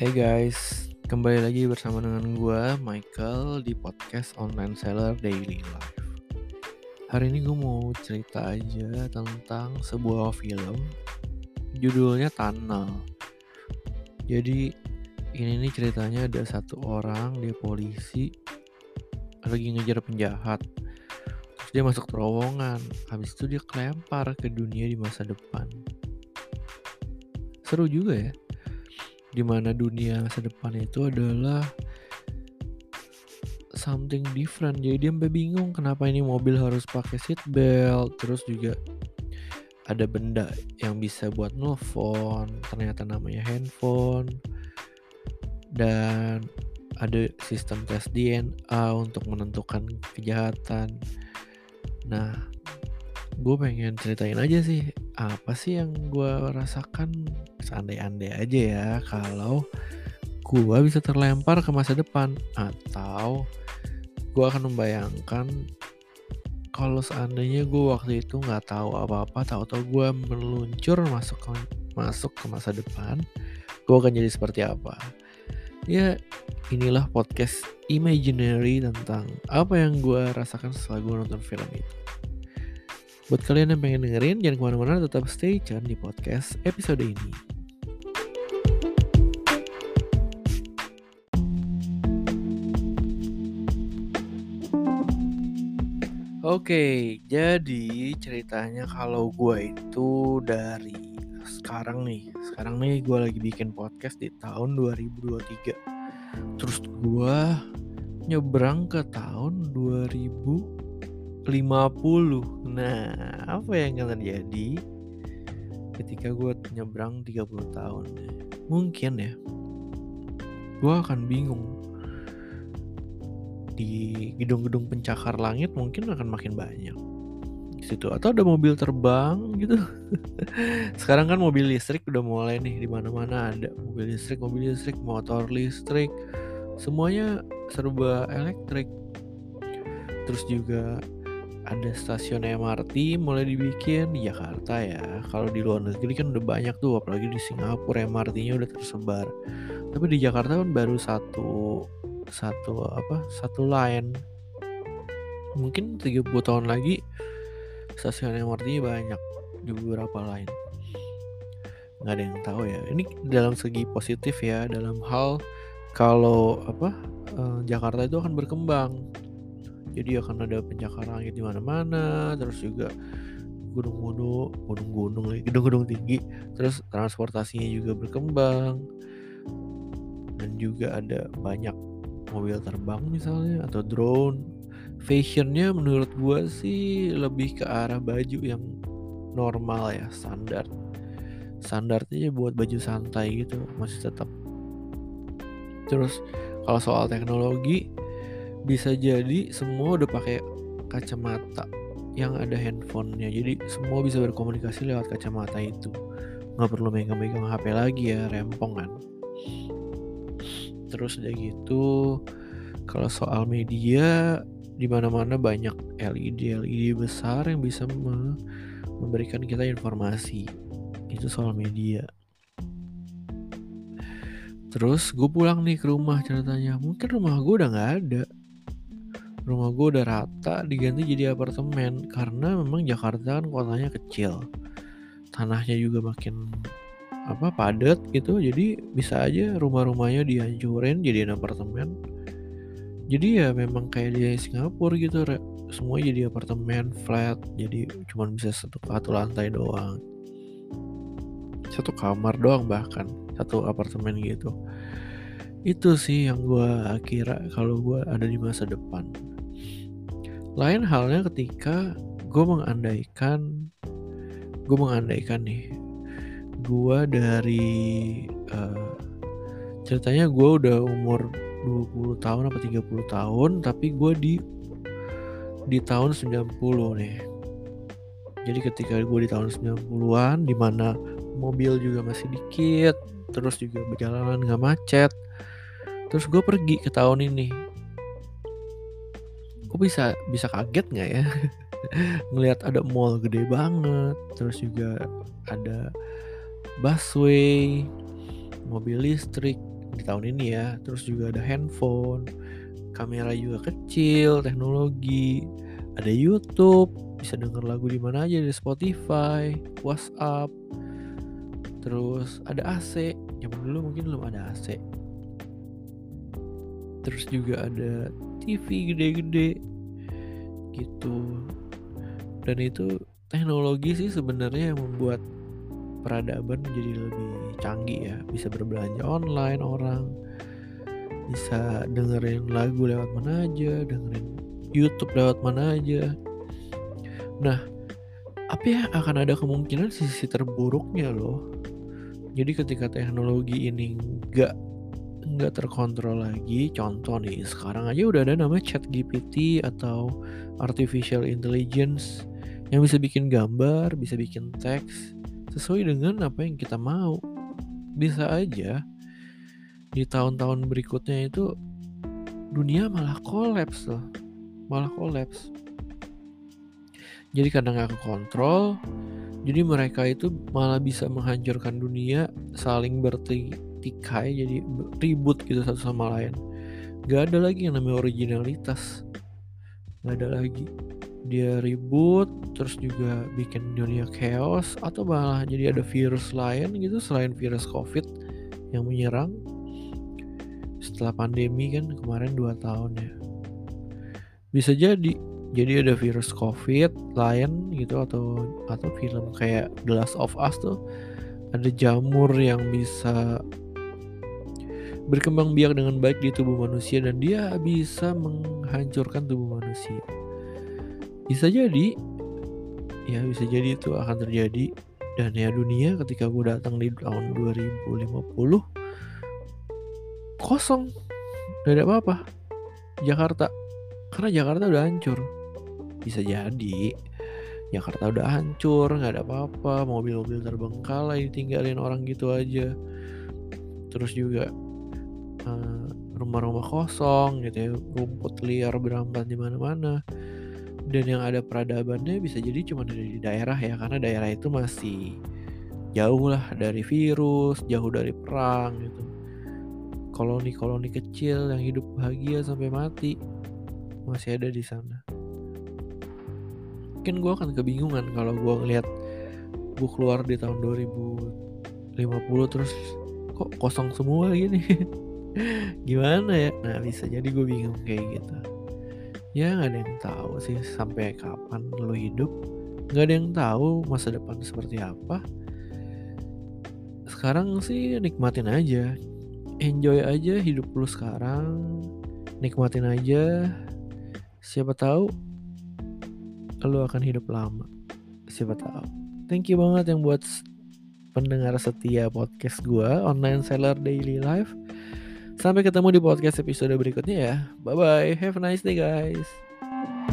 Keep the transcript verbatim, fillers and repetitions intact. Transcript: Hey guys, kembali lagi bersama dengan gue Michael di podcast online seller Daily Life. Hari ini gue mau cerita aja tentang sebuah film, judulnya Tunnel. Jadi ini nih ceritanya ada satu orang, dia polisi lagi ngejar penjahat. Terus dia masuk terowongan, habis itu dia kelempar ke dunia di masa depan. Seru juga ya, dimana dunia masa depan itu adalah something different. Jadi dia sampai bingung kenapa ini mobil harus pakai seat belt. Terus juga ada benda yang bisa buat nelfon, ternyata namanya handphone. Dan ada sistem tes D N A untuk menentukan kejahatan. Nah, gue pengen ceritain aja sih apa sih yang gue rasakan, seandai-andai aja ya kalau gue bisa terlempar ke masa depan, atau gue akan membayangkan kalau seandainya gue waktu itu nggak tahu apa-apa, tahu-tahu gue meluncur masuk ke, masuk ke masa depan, gue akan jadi seperti apa. Ya, inilah podcast imaginary tentang apa yang gue rasakan setelah gue nonton film itu. Buat kalian yang pengen dengerin, jangan kemana-mana, tetap stay tune di podcast episode ini. Oke, jadi ceritanya kalau gue itu dari sekarang nih. Sekarang nih gue lagi bikin podcast di tahun dua ribu dua puluh tiga. Terus gue nyebrang ke tahun dua ribu lima puluh. Nah, apa yang akan terjadi ketika gue nyebrang tiga puluh tahun? Mungkin ya, gue akan bingung. Di gedung-gedung pencakar langit mungkin akan makin banyak di situ, atau ada mobil terbang gitu. Sekarang kan mobil listrik udah mulai nih, di mana-mana ada mobil listrik, mobil listrik, motor listrik, semuanya serba elektrik. Terus juga ada stasiun M R T mulai dibikin di Jakarta ya. Kalau di luar negeri kan udah banyak tuh, apalagi di Singapura M R T-nya udah tersebar. Tapi di Jakarta kan baru satu satu apa? satu line. Mungkin tiga puluh tahun lagi stasiun M R T-nya banyak di beberapa line. Nggak ada yang tahu ya. Ini dalam segi positif ya, dalam hal kalau apa? Eh, Jakarta itu akan berkembang. Jadi akan ada pencakar langit di mana-mana, terus juga gunung-gunung, gunung-gunung lagi, gedung-gedung tinggi, terus transportasinya juga berkembang, dan juga ada banyak mobil terbang misalnya atau drone. Fashionnya menurut gua sih lebih ke arah baju yang normal ya, standar. Standarnya buat baju santai gitu masih tetap. Terus kalau soal teknologi, bisa jadi semua udah pakai kacamata yang ada handphonenya. Jadi semua bisa berkomunikasi lewat kacamata itu. Nggak perlu megang-megang H P lagi ya, rempong kan. Terus udah gitu, kalau soal media, di mana-mana banyak L E D L E D besar yang bisa memberikan kita informasi. Itu soal media. Terus gue pulang nih ke rumah ceritanya. Mungkin rumah gue udah nggak ada. Rumah gue udah rata, diganti jadi apartemen. Karena memang Jakarta kan kotanya kecil, tanahnya juga makin apa padat gitu. Jadi bisa aja rumah-rumahnya dihancurin jadiin apartemen. Jadi ya memang kayak di Singapura gitu, semua jadi apartemen flat. Jadi cuma bisa satu, satu lantai doang, satu kamar doang bahkan, satu apartemen gitu. Itu sih yang gue kira kalau gue ada di masa depan. Lain halnya ketika gue mengandaikan, gue mengandaikan nih, gue dari uh, ceritanya gue udah umur dua puluh tahun apa tiga puluh tahun, tapi gue di di tahun sembilan puluh nih. Jadi ketika gue di tahun sembilan puluhan, di mana mobil juga masih dikit, terus juga perjalanan gak macet, terus gue pergi ke tahun ini, gue bisa bisa kaget gak ya? Ngelihat ada mall gede banget, terus juga ada busway, mobil listrik, di tahun ini ya. Terus juga ada handphone, kamera juga kecil, teknologi, ada YouTube, bisa denger lagu di mana aja, di Spotify, WhatsApp. Terus ada A C, zaman dulu mungkin belum ada A C. Terus juga ada T V gede-gede gitu. Dan itu teknologi sih sebenarnya yang membuat peradaban menjadi lebih canggih ya. Bisa berbelanja online orang, bisa dengerin lagu lewat mana aja, dengerin YouTube lewat mana aja. Nah, apa ya, akan ada kemungkinan sisi terburuknya loh. Jadi ketika teknologi ini gak nggak terkontrol lagi, contoh nih sekarang aja udah ada namanya ChatGPT atau artificial intelligence yang bisa bikin gambar, bisa bikin teks sesuai dengan apa yang kita mau. Bisa aja di tahun-tahun berikutnya itu dunia malah kolaps loh, malah kolaps. Jadi karena nggak kekontrol, jadi mereka itu malah bisa menghancurkan dunia, saling bertinggi tikai, jadi ribut gitu satu sama lain. Gak ada lagi yang namanya originalitas, gak ada lagi. Dia ribut, terus juga bikin dunia chaos, atau malah jadi ada virus lain gitu selain virus COVID yang menyerang setelah pandemi kan kemarin dua tahun ya. Bisa jadi jadi ada virus COVID lain gitu, atau atau film kayak The Last of Us tuh ada jamur yang bisa berkembang biak dengan baik di tubuh manusia dan dia bisa menghancurkan tubuh manusia. Bisa jadi, ya bisa jadi itu akan terjadi. Dan ya dunia ketika gue datang di tahun dua ribu lima puluh kosong, gak ada apa-apa Jakarta, karena Jakarta udah hancur. Bisa jadi Jakarta udah hancur, gak ada apa-apa, mobil-mobil terbengkalai, ditinggalin orang gitu aja. Terus juga rumah-rumah kosong gitu ya, rumput liar berambat di mana-mana. Dan yang ada peradabannya bisa jadi cuma dari daerah ya, karena daerah itu masih jauh lah dari virus, jauh dari perang gitu. Koloni-koloni kecil yang hidup bahagia sampai mati masih ada di sana. Mungkin gue akan kebingungan kalau gue ngeliat gue keluar di tahun dua ribu lima puluh terus kok kosong semua gini. Gimana ya? Nah, bisa jadi gue bingung kayak gitu. Ya nggak ada yang tahu sih sampai kapan lo hidup. Nggak ada yang tahu masa depan seperti apa. Sekarang sih nikmatin aja, enjoy aja hidup lo sekarang, nikmatin aja. Siapa tahu lo akan hidup lama. Siapa tahu. Thank you banget yang buat pendengar setia podcast gue, Online Seller Daily Life. Sampai ketemu di podcast episode berikutnya ya. Bye-bye. Have a nice day guys.